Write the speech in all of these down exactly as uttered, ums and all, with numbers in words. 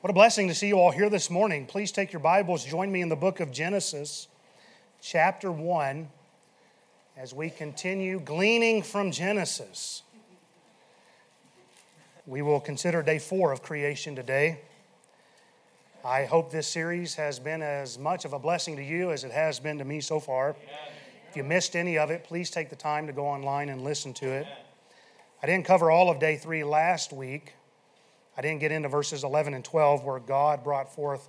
What a blessing to see you all here this morning. Please take your Bibles, join me in the book of Genesis, chapter one, as we continue gleaning from Genesis. We will consider day four of creation today. I hope this series has been as much of a blessing to you as it has been to me so far. If you missed any of it, please take the time to go online and listen to it. I didn't cover all of day three last week. I didn't get into verses eleven and twelve where God brought forth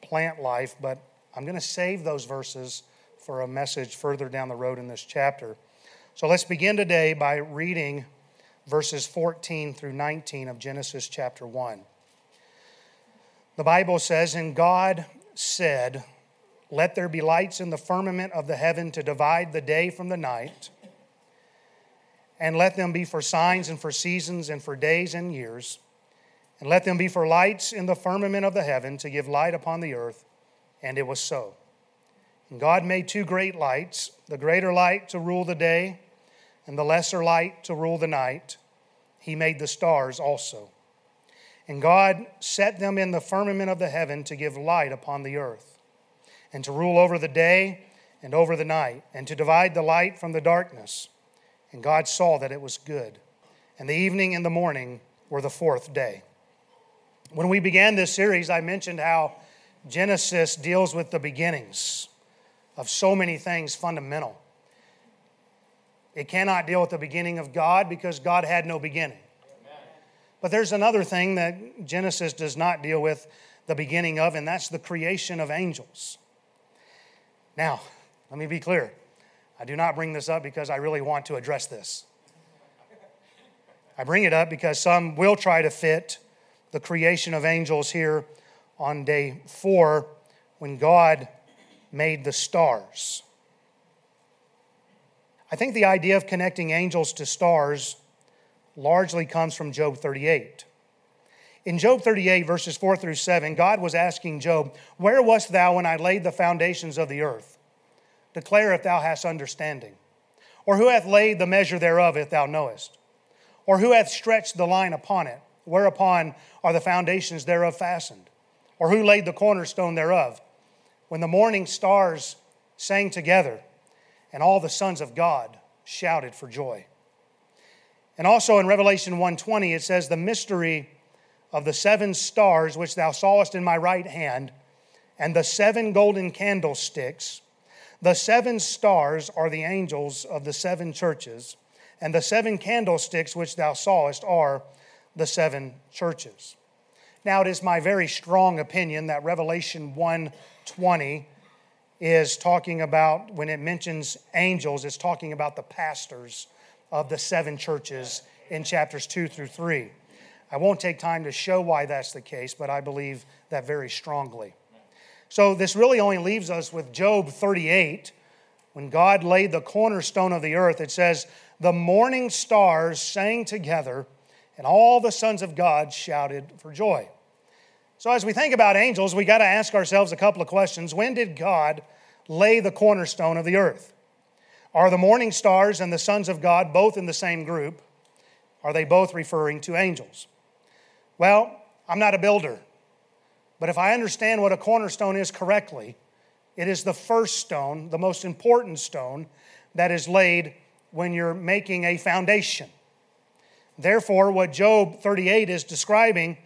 plant life, but I'm going to save those verses for a message further down the road in this chapter. So let's begin today by reading verses fourteen through nineteen of Genesis chapter one. The Bible says, "And God said, let there be lights in the firmament of the heaven to divide the day from the night, and let them be for signs and for seasons and for days and years, and let them be for lights in the firmament of the heaven to give light upon the earth. And it was so. And God made two great lights, the greater light to rule the day and the lesser light to rule the night. He made the stars also. And God set them in the firmament of the heaven to give light upon the earth, and to rule over the day and over the night, and to divide the light from the darkness. And God saw that it was good. And the evening and the morning were the fourth day." When we began this series, I mentioned how Genesis deals with the beginnings of so many things fundamental. It cannot deal with the beginning of God because God had no beginning. Amen. But there's another thing that Genesis does not deal with the beginning of, and that's the creation of angels. Now, let me be clear. I do not bring this up because I really want to address this. I bring it up because some will try to fit the creation of angels here on day four when God made the stars. I think the idea of connecting angels to stars largely comes from Job thirty-eight. In Job thirty-eight, verses four through seven, God was asking Job, "Where wast thou when I laid the foundations of the earth? Declare if thou hast understanding. Or who hath laid the measure thereof, if thou knowest? Or who hath stretched the line upon it? Whereupon are the foundations thereof fastened? Or who laid the cornerstone thereof? When the morning stars sang together, and all the sons of God shouted for joy." And also in Revelation one twenty, it says, "The mystery of the seven stars which thou sawest in my right hand, and the seven golden candlesticks. The seven stars are the angels of the seven churches, and the seven candlesticks which thou sawest are the seven churches." Now, it is my very strong opinion that Revelation one twenty is talking about, when it mentions angels, it's talking about the pastors of the seven churches in chapters two through three. I won't take time to show why that's the case, but I believe that very strongly. So this really only leaves us with Job thirty-eight. When God laid the cornerstone of the earth, it says, "The morning stars sang together, and all the sons of God shouted for joy." So as we think about angels, we got to ask ourselves a couple of questions. When did God lay the cornerstone of the earth? Are the morning stars and the sons of God both in the same group? Are they both referring to angels? Well, I'm not a builder, but if I understand what a cornerstone is correctly, it is the first stone, the most important stone, that is laid when you're making a foundation. Therefore, what Job thirty-eight is describing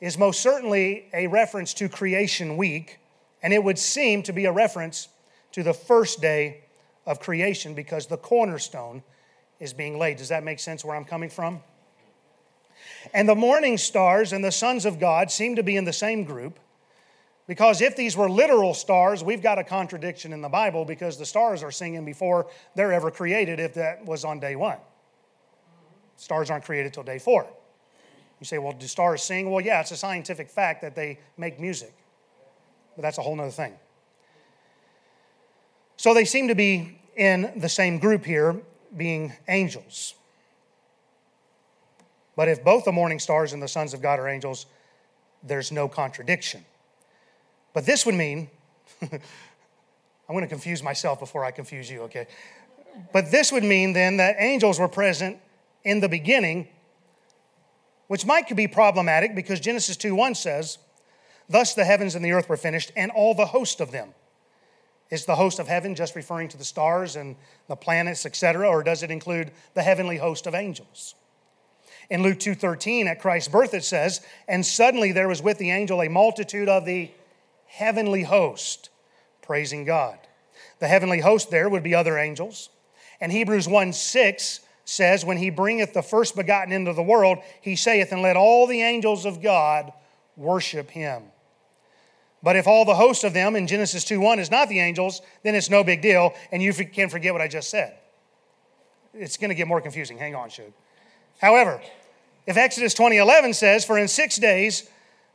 is most certainly a reference to creation week, and it would seem to be a reference to the first day of creation because the cornerstone is being laid. Does that make sense where I'm coming from? And the morning stars and the sons of God seem to be in the same group, because if these were literal stars, we've got a contradiction in the Bible because the stars are singing before they're ever created if that was on day one. Stars aren't created till day four. You say, well, do stars sing? Well, yeah, it's a scientific fact that they make music. But that's a whole other thing. So they seem to be in the same group here, being angels. But if both the morning stars and the sons of God are angels, there's no contradiction. But this would mean, I'm going to confuse myself before I confuse you, okay? But this would mean then that angels were present in the beginning, which might be problematic because Genesis two one says, Thus the heavens and the earth were finished, and all the host of them. Is the host of heaven just referring to the stars and the planets, et cetera, or does it include the heavenly host of angels? In Luke two thirteen, at Christ's birth, it says, and suddenly there was with the angel a multitude of the heavenly host, praising God. The heavenly host there would be other angels. And Hebrews one six says, when he bringeth the first begotten into the world, he saith, and let all the angels of God worship him. But if all the host of them in Genesis two one is not the angels, then it's no big deal, and you can forget what I just said. It's going to get more confusing. Hang on, Shug. However, if Exodus twenty eleven says, for in six days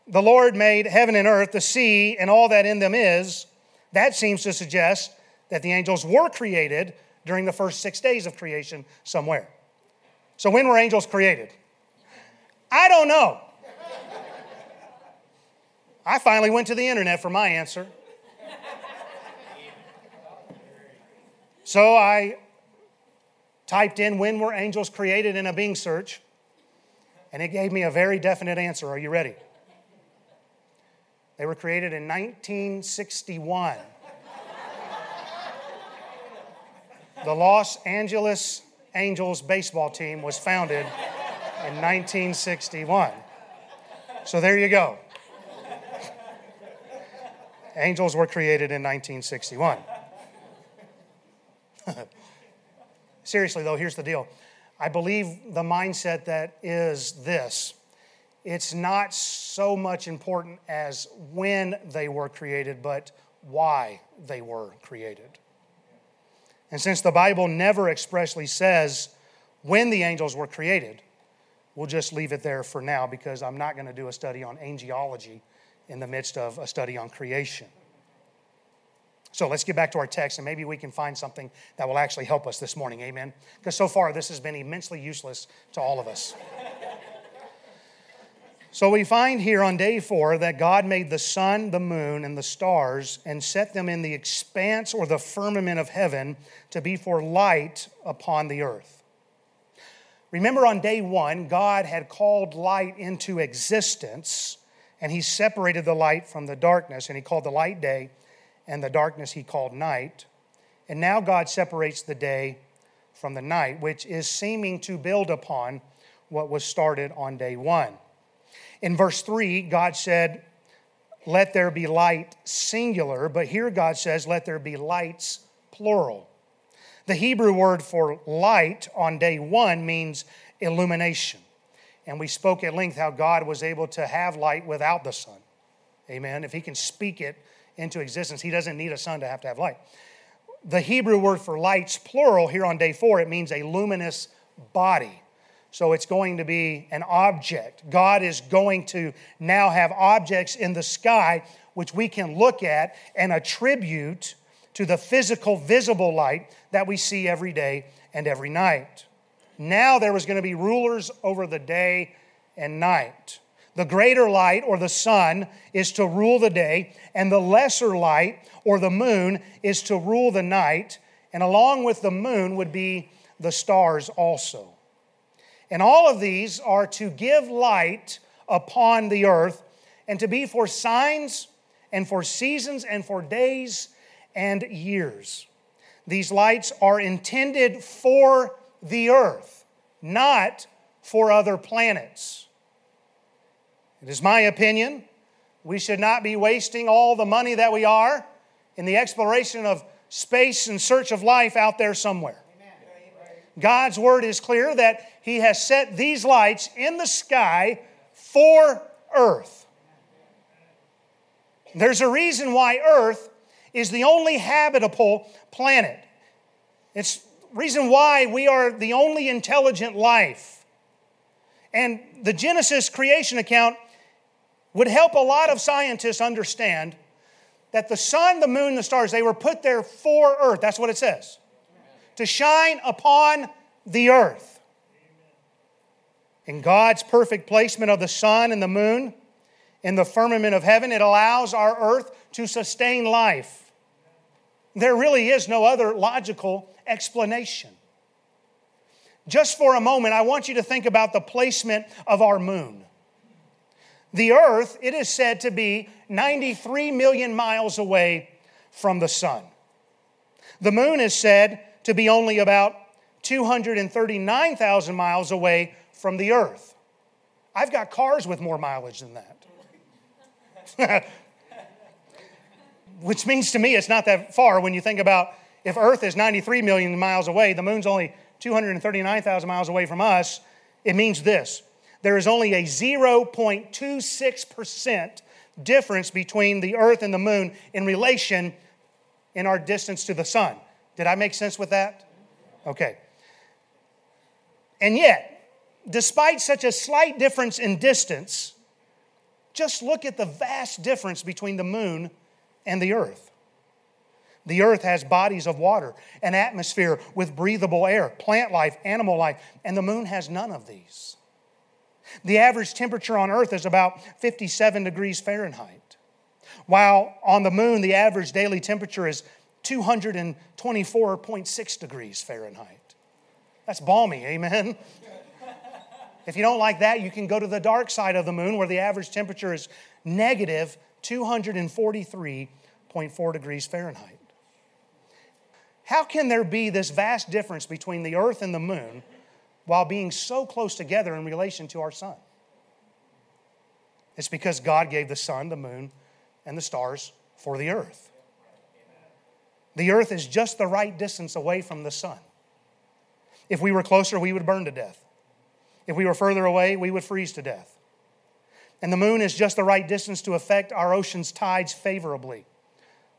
the Lord made heaven and earth, the sea, and all that in them is, that seems to suggest that the angels were created during the first six days of creation somewhere. So when were angels created? I don't know. I finally went to the internet for my answer. So I typed in, when were angels created, in a Bing search, and it gave me a very definite answer. Are you ready? They were created in nineteen sixty-one. The Los Angeles Angels baseball team was founded in nineteen sixty-one. So there you go. Angels were created in nineteen sixty-one. Seriously, though, here's the deal. I believe the mindset that is this. It's not so much important as when they were created, but why they were created. And since the Bible never expressly says when the angels were created, we'll just leave it there for now, because I'm not going to do a study on angelology in the midst of a study on creation. So let's get back to our text, and maybe we can find something that will actually help us this morning, amen? Because so far, this has been immensely useless to all of us. So we find here on day four that God made the sun, the moon, and the stars, and set them in the expanse or the firmament of heaven to be for light upon the earth. Remember on day one, God had called light into existence, and he separated the light from the darkness, and he called the light day, and the darkness he called night. And now God separates the day from the night, which is seeming to build upon what was started on day one. In verse three, God said, let there be light, singular, but here God says, let there be lights, plural. The Hebrew word for light on day one means illumination. And we spoke at length how God was able to have light without the sun. Amen. If he can speak it into existence, he doesn't need a sun to have to have light. The Hebrew word for lights, plural, here on day four, it means a luminous body. So it's going to be an object. God is going to now have objects in the sky which we can look at and attribute to the physical, visible light that we see every day and every night. Now there was going to be rulers over the day and night. The greater light, or the sun, is to rule the day, and the lesser light, or the moon, is to rule the night, and along with the moon would be the stars also. And all of these are to give light upon the earth, and to be for signs, and for seasons, and for days and years. These lights are intended for the earth, not for other planets. It is my opinion we should not be wasting all the money that we are in the exploration of space and search of life out there somewhere. God's word is clear that he has set these lights in the sky for earth. There's a reason why earth is the only habitable planet. It's reason why we are the only intelligent life. And the Genesis creation account would help a lot of scientists understand that the sun, the moon, the stars, they were put there for earth. That's what it says. To shine upon the earth. In God's perfect placement of the sun and the moon in the firmament of heaven, it allows our earth to sustain life. There really is no other logical explanation. Just for a moment, I want you to think about the placement of our moon. The earth, it is said to be ninety-three million miles away from the sun. The moon is said to be only about two hundred thirty-nine thousand miles away from the earth. I've got cars with more mileage than that. Which means to me it's not that far when you think about if Earth is ninety-three million miles away, the moon's only two hundred thirty-nine thousand miles away from us, it means this. There is only a zero point two six percent difference between the Earth and the moon in relation in our distance to the sun. Did I make sense with that? Okay. And yet, despite such a slight difference in distance, just look at the vast difference between the moon and the earth. The earth has bodies of water, an atmosphere with breathable air, plant life, animal life, and the moon has none of these. The average temperature on earth is about fifty-seven degrees Fahrenheit, while on the moon the average daily temperature is two hundred twenty-four point six degrees Fahrenheit. That's balmy, amen? If you don't like that, you can go to the dark side of the moon where the average temperature is negative two hundred forty-three point four degrees Fahrenheit. How can there be this vast difference between the earth and the moon while being so close together in relation to our sun? It's because God gave the sun, the moon, and the stars for the earth. The earth is just the right distance away from the sun. If we were closer, we would burn to death. If we were further away, we would freeze to death. And the moon is just the right distance to affect our ocean's tides favorably,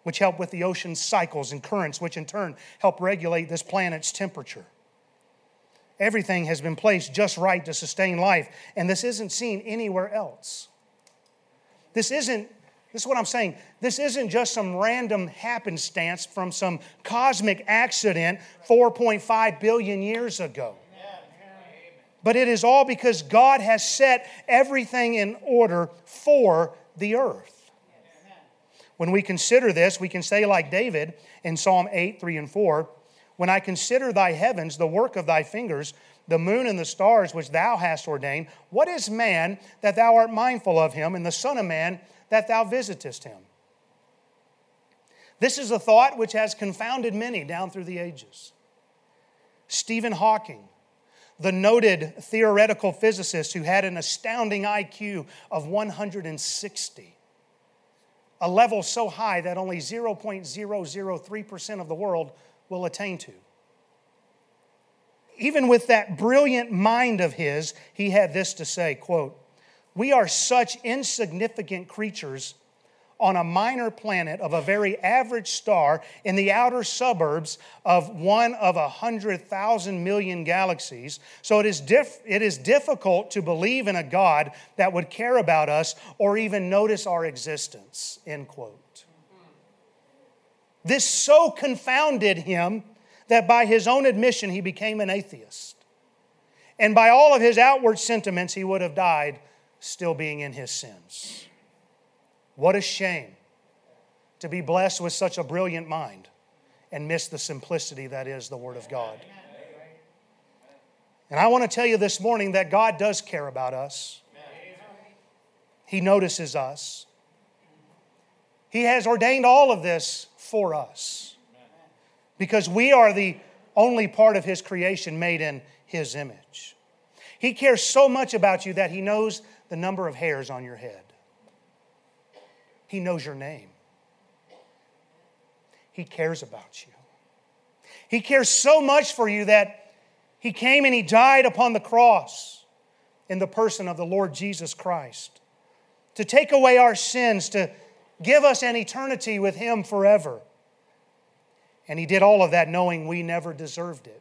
which help with the ocean's cycles and currents, which in turn help regulate this planet's temperature. Everything has been placed just right to sustain life, and this isn't seen anywhere else. This isn't, this is what I'm saying, this isn't just some random happenstance from some cosmic accident four point five billion years ago. But it is all because God has set everything in order for the earth. When we consider this, we can say like David in Psalm eight, three, and four, "When I consider thy heavens, the work of thy fingers, the moon and the stars which thou hast ordained, what is man that thou art mindful of him, and the son of man that thou visitest him?" This is a thought which has confounded many down through the ages. Stephen Hawking, the noted theoretical physicist who had an astounding I Q of one hundred sixty, a level so high that only zero point zero zero three percent of the world will attain to. Even with that brilliant mind of his, he had this to say, quote, "We are such insignificant creatures on a minor planet of a very average star in the outer suburbs of one of a hundred thousand million galaxies, so it is diff- it is difficult to believe in a God that would care about us or even notice our existence," end quote. This so confounded him that by his own admission he became an atheist. And by all of his outward sentiments he would have died still being in his sins. What a shame to be blessed with such a brilliant mind and miss the simplicity that is the Word of God. And I want to tell you this morning that God does care about us. He notices us. He has ordained all of this for us because we are the only part of His creation made in His image. He cares so much about you that He knows the number of hairs on your head. He knows your name. He cares about you. He cares so much for you that He came and He died upon the cross in the person of the Lord Jesus Christ to take away our sins, to give us an eternity with Him forever. And He did all of that knowing we never deserved it.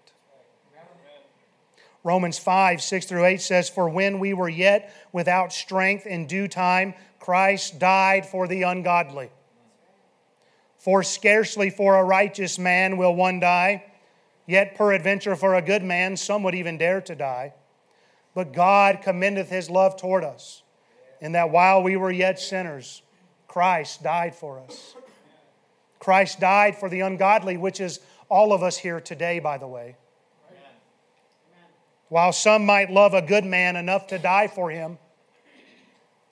Romans five, six through eight says, "For when we were yet without strength in due time, Christ died for the ungodly. For scarcely for a righteous man will one die, yet peradventure for a good man some would even dare to die. But God commendeth His love toward us, in that while we were yet sinners, Christ died for us." Christ died for the ungodly, which is all of us here today, by the way. While some might love a good man enough to die for him,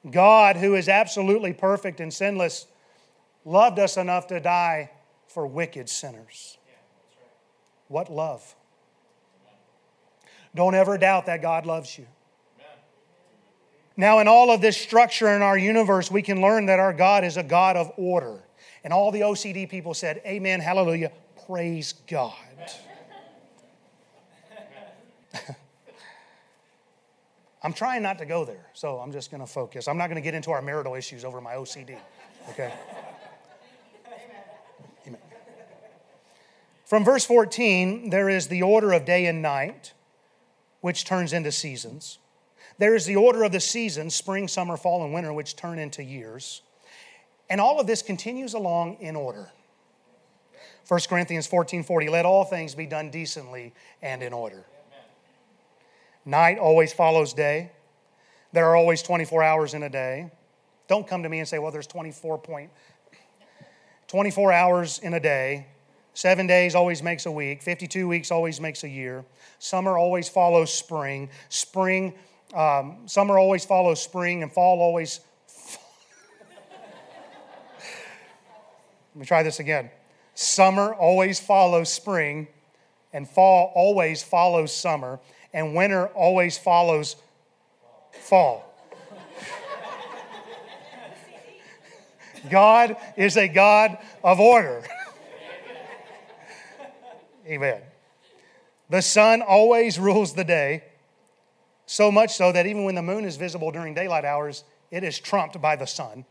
God, who is absolutely perfect and sinless, loved us enough to die for wicked sinners. What love. Don't ever doubt that God loves you. Now, in all of this structure in our universe, we can learn that our God is a God of order. And all the O C D people said, amen, hallelujah, praise God. I'm trying not to go there, so I'm just going to focus. I'm not going to get into our marital issues over my O C D, okay? Amen. From verse fourteen, there is the order of day and night, which turns into seasons. There is the order of the seasons, spring, summer, fall, and winter, which turn into years. And all of this continues along in order. First Corinthians fourteen forty, let all things be done decently and in order. Night always follows day. There are always twenty-four hours in a day. Don't come to me and say, well, there's twenty-four point... twenty-four hours in a day. Seven days always makes a week. fifty-two weeks always makes a year. Summer always follows spring. Spring, um, summer always follows spring, and fall always... Let me try this again. Summer always follows spring, and fall always follows summer, and winter always follows fall. God is a God of order. Amen. The sun always rules the day, so much so that even when the moon is visible during daylight hours, it is trumped by the sun.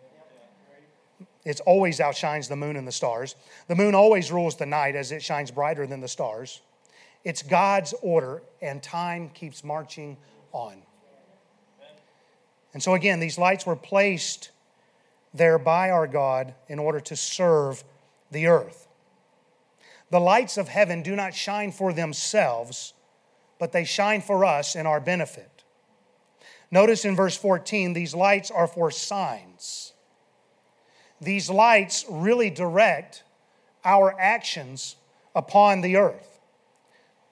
It always outshines the moon and the stars. The moon always rules the night as it shines brighter than the stars. It's God's order, and time keeps marching on. And so again, these lights were placed there by our God in order to serve the earth. The lights of heaven do not shine for themselves, but they shine for us in our benefit. Notice in verse fourteen, these lights are for signs. These lights really direct our actions upon the earth.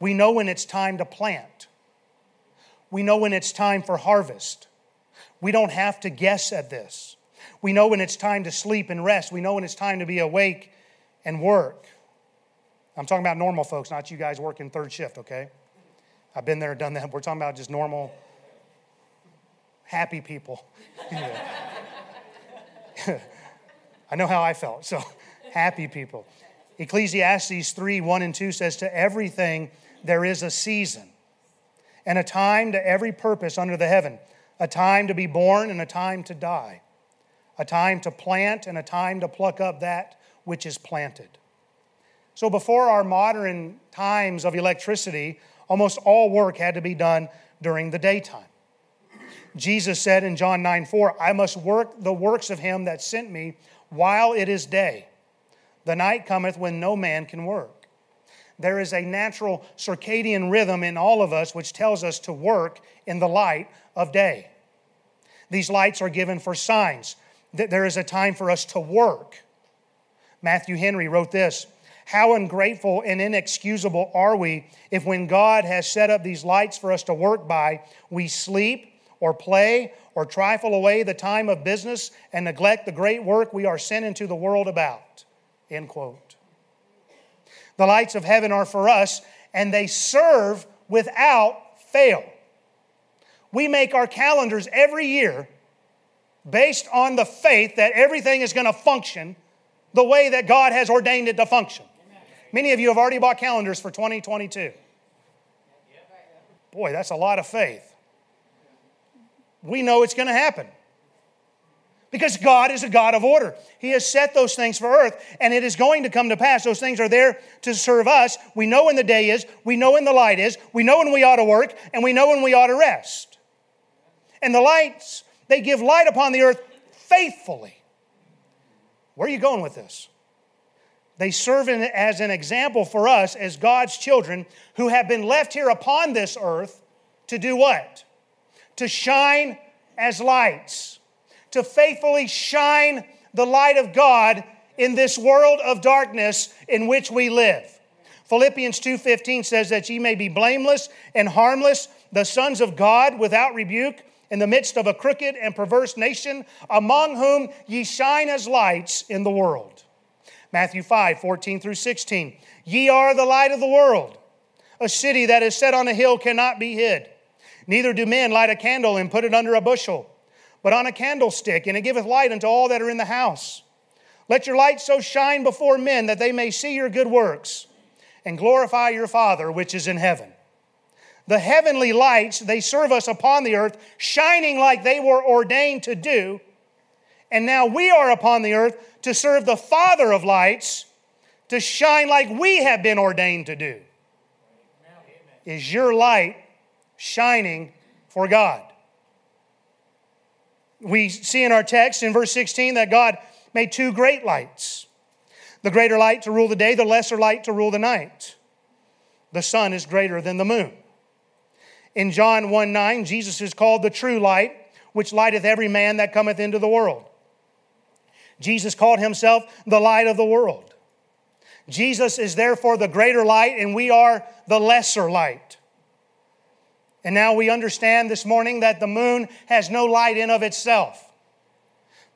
We know when it's time to plant. We know when it's time for harvest. We don't have to guess at this. We know when it's time to sleep and rest. We know when it's time to be awake and work. I'm talking about normal folks, not you guys working third shift, okay? I've been there, done that. We're talking about just normal, happy people. I know how I felt, so happy people. Ecclesiastes three, one and two says, to everything there is a season and a time to every purpose under the heaven, a time to be born and a time to die, a time to plant and a time to pluck up that which is planted. So before our modern times of electricity, almost all work had to be done during the daytime. Jesus said in John nine four, I must work the works of him that sent me while it is day. The night cometh when no man can work. There is a natural circadian rhythm in all of us which tells us to work in the light of day. These lights are given for signs. There is a time for us to work. Matthew Henry wrote this, how ungrateful and inexcusable are we if when God has set up these lights for us to work by, we sleep or play, or trifle away the time of business and neglect the great work we are sent into the world about. End quote. The lights of heaven are for us, and they serve without fail. We make our calendars every year based on the faith that everything is going to function the way that God has ordained it to function. Many of you have already bought calendars for twenty twenty-two. Boy, that's a lot of faith. We know it's going to happen because God is a God of order. He has set those things for earth, and it is going to come to pass. Those things are there to serve us. We know when the day is. We know when the light is. We know when we ought to work, and we know when we ought to rest. And the lights, they give light upon the earth faithfully. Where are you going with this? They serve as an example for us as God's children who have been left here upon this earth to do what? To shine as lights, to faithfully shine the light of God in this world of darkness in which we live. Philippians two fifteen says that ye may be blameless and harmless, the sons of God without rebuke, in the midst of a crooked and perverse nation, among whom ye shine as lights in the world. Matthew five, fourteen through sixteen. Ye are the light of the world. A city that is set on a hill cannot be hid. Neither do men light a candle and put it under a bushel, but on a candlestick, and it giveth light unto all that are in the house. Let your light so shine before men that they may see your good works, and glorify your Father which is in heaven. The heavenly lights, they serve us upon the earth, shining like they were ordained to do. And now we are upon the earth to serve the Father of lights, to shine like we have been ordained to do. Amen. Is your light shining for God? We see in our text in verse sixteen that God made two great lights. The greater light to rule the day, the lesser light to rule the night. The sun is greater than the moon. In John one nine, Jesus is called the true light, which lighteth every man that cometh into the world. Jesus called himself the light of the world. Jesus is therefore the greater light, and we are the lesser light. And now we understand this morning that the moon has no light in of itself,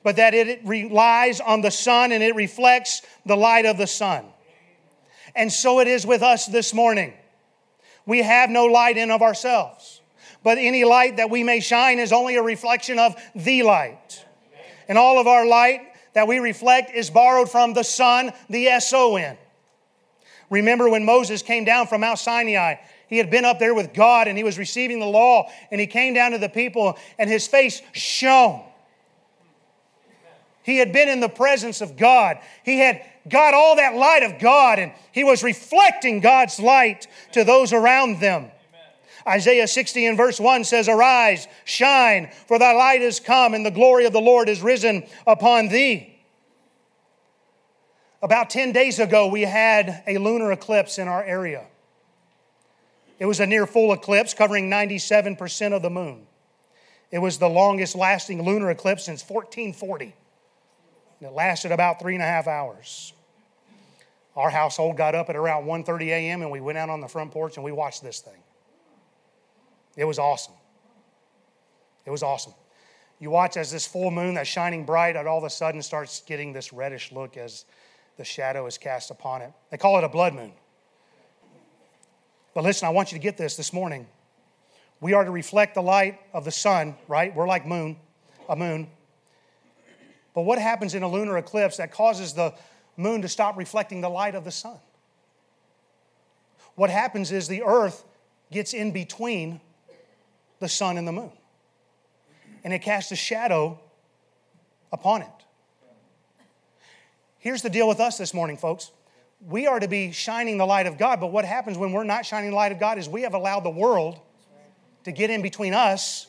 but that it relies on the sun and it reflects the light of the sun. And so it is with us this morning. We have no light in of ourselves, but any light that we may shine is only a reflection of the light. And all of our light that we reflect is borrowed from the sun, the S O N. Remember when Moses came down from Mount Sinai, he had been up there with God and he was receiving the law, and he came down to the people and his face shone. He had been in the presence of God. He had got all that light of God, and he was reflecting God's light to those around them. Amen. Isaiah sixty and verse one says, Arise, shine, for thy light is come, and the glory of the Lord is risen upon thee. About ten days ago, we had a lunar eclipse in our area. It was a near full eclipse covering ninety-seven percent of the moon. It was the longest lasting lunar eclipse since fourteen forty. And it lasted about three and a half hours. Our household got up at around one thirty a.m. and we went out on the front porch and we watched this thing. It was awesome. It was awesome. You watch as this full moon that's shining bright and all of a sudden starts getting this reddish look as the shadow is cast upon it. They call it a blood moon. But listen, I want you to get this this morning. We are to reflect the light of the sun, right? We're like moon, a moon. But what happens in a lunar eclipse that causes the moon to stop reflecting the light of the sun? What happens is the earth gets in between the sun and the moon, and it casts a shadow upon it. Here's the deal with us this morning, folks. We are to be shining the light of God, but what happens when we're not shining the light of God is we have allowed the world to get in between us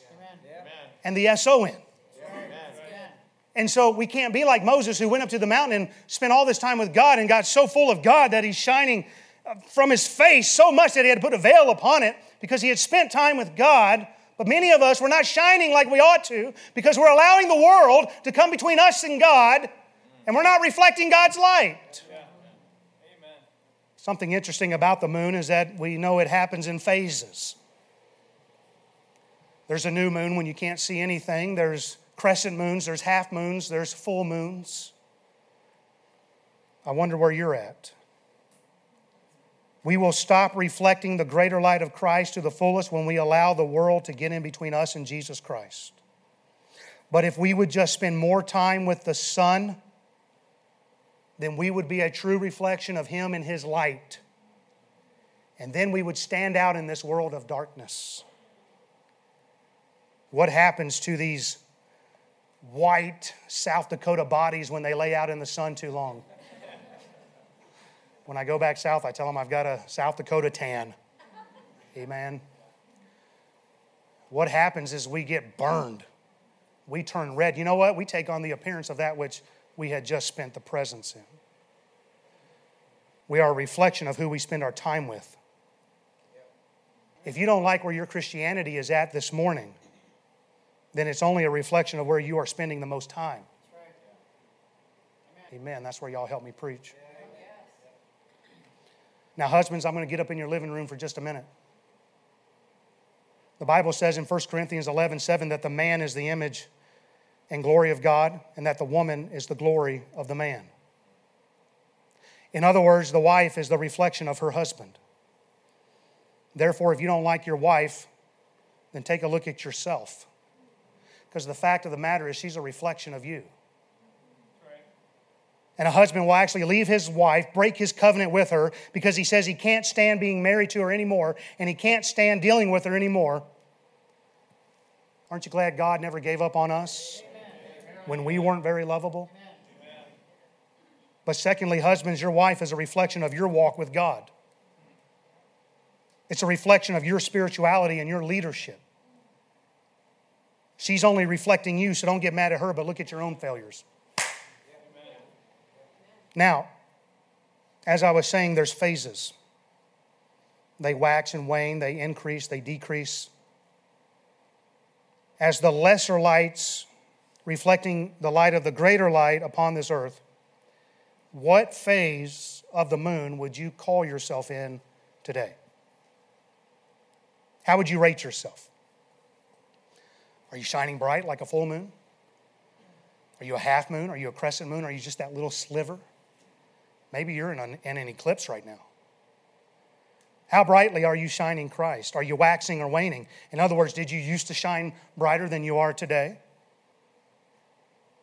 and the S O N. And so we can't be like Moses, who went up to the mountain and spent all this time with God and got so full of God that he's shining from his face so much that he had to put a veil upon it because he had spent time with God. But many of us, we're not shining like we ought to because we're allowing the world to come between us and God, and we're not reflecting God's light. Yeah. Amen. Something interesting about the moon is that we know it happens in phases. There's a new moon when you can't see anything. There's crescent moons, there's half moons, there's full moons. I wonder where you're at. We will stop reflecting the greater light of Christ to the fullest when we allow the world to get in between us and Jesus Christ. But if we would just spend more time with the sun, then we would be a true reflection of Him and His light. And then we would stand out in this world of darkness. What happens to these white South Dakota bodies when they lay out in the sun too long? When I go back south, I tell them I've got a South Dakota tan. Amen. What happens is we get burned. We turn red. You know what? We take on the appearance of that which we had just spent the presence in. We are a reflection of who we spend our time with. If you don't like where your Christianity is at this morning, then it's only a reflection of where you are spending the most time. That's right. Yeah. Amen. Amen. That's where y'all help me preach. Yeah. Yes. Now, husbands, I'm going to get up in your living room for just a minute. The Bible says in First Corinthians eleven seven that the man is the image and glory of God, and that the woman is the glory of the man. In other words, the wife is the reflection of her husband. Therefore, if you don't like your wife, then take a look at yourself. Because the fact of the matter is she's a reflection of you. And a husband will actually leave his wife, break his covenant with her, because he says he can't stand being married to her anymore, and he can't stand dealing with her anymore. Aren't you glad God never gave up on us when we weren't very lovable? But secondly, husbands, your wife is a reflection of your walk with God. It's a reflection of your spirituality and your leadership. She's only reflecting you, so don't get mad at her, but look at your own failures. Now, as I was saying, there's phases. They wax and wane, they increase, they decrease. As the lesser lights reflecting the light of the greater light upon this earth, what phase of the moon would you call yourself in today? How would you rate yourself? Are you shining bright like a full moon? Are you a half moon? Are you a crescent moon? Are you just that little sliver? Maybe you're in an, in an eclipse right now. How brightly are you shining Christ? Are you waxing or waning? In other words, did you used to shine brighter than you are today?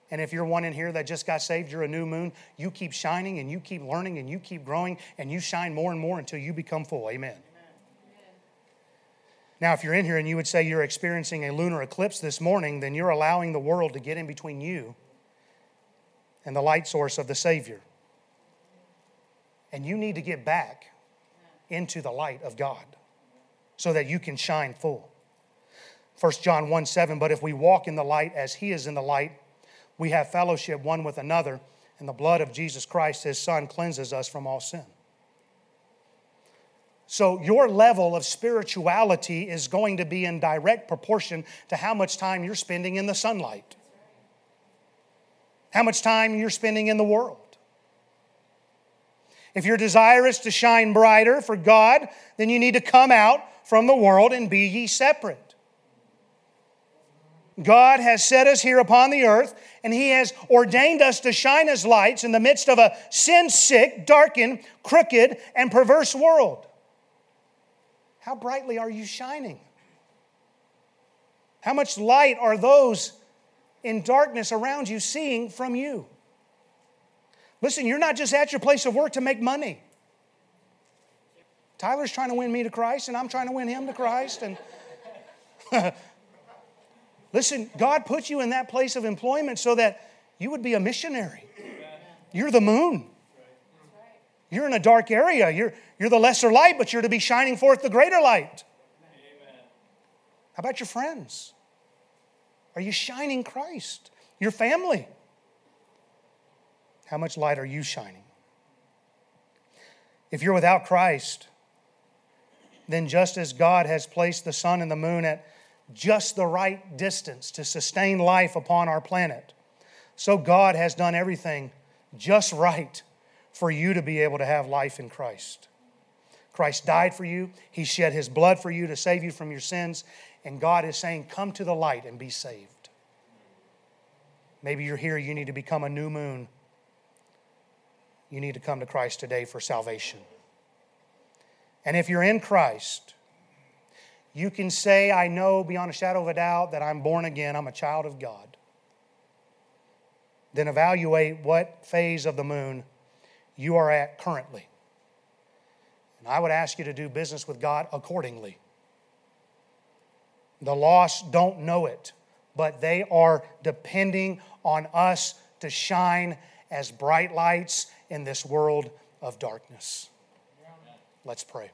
And if you're one in here that just got saved, you're a new moon, you keep shining and you keep learning and you keep growing and you shine more and more until you become full. Amen. Amen. Now, if you're in here and you would say you're experiencing a lunar eclipse this morning, then you're allowing the world to get in between you and the light source of the Savior. And you need to get back into the light of God so that you can shine full. First John one seven, but if we walk in the light as He is in the light, we have fellowship one with another, and the blood of Jesus Christ, His Son, cleanses us from all sin. So your level of spirituality is going to be in direct proportion to how much time you're spending in the sunlight, how much time you're spending in the world. If you're desirous to shine brighter for God, then you need to come out from the world and be ye separate. God has set us here upon the earth, and He has ordained us to shine as lights in the midst of a sin-sick, darkened, crooked, and perverse world. How brightly are you shining? How much light are those in darkness around you seeing from you? Listen, you're not just at your place of work to make money. Tyler's trying to win me to Christ, and I'm trying to win him to Christ. And listen, God put you in that place of employment so that you would be a missionary. You're the moon. You're in a dark area. You're, you're the lesser light, but you're to be shining forth the greater light. How about your friends? Are you shining Christ? Your family? How much light are you shining? If you're without Christ, then just as God has placed the sun and the moon at just the right distance to sustain life upon our planet, so God has done everything just right for you to be able to have life in Christ. Christ died for you. He shed His blood for you to save you from your sins. And God is saying, come to the light and be saved. Maybe you're here, you need to become a new moon. You need to come to Christ today for salvation. And if you're in Christ, you can say, I know beyond a shadow of a doubt that I'm born again, I'm a child of God. Then evaluate what phase of the moon you are at currently. And I would ask you to do business with God accordingly. The lost don't know it, but they are depending on us to shine as bright lights in this world of darkness. Let's pray.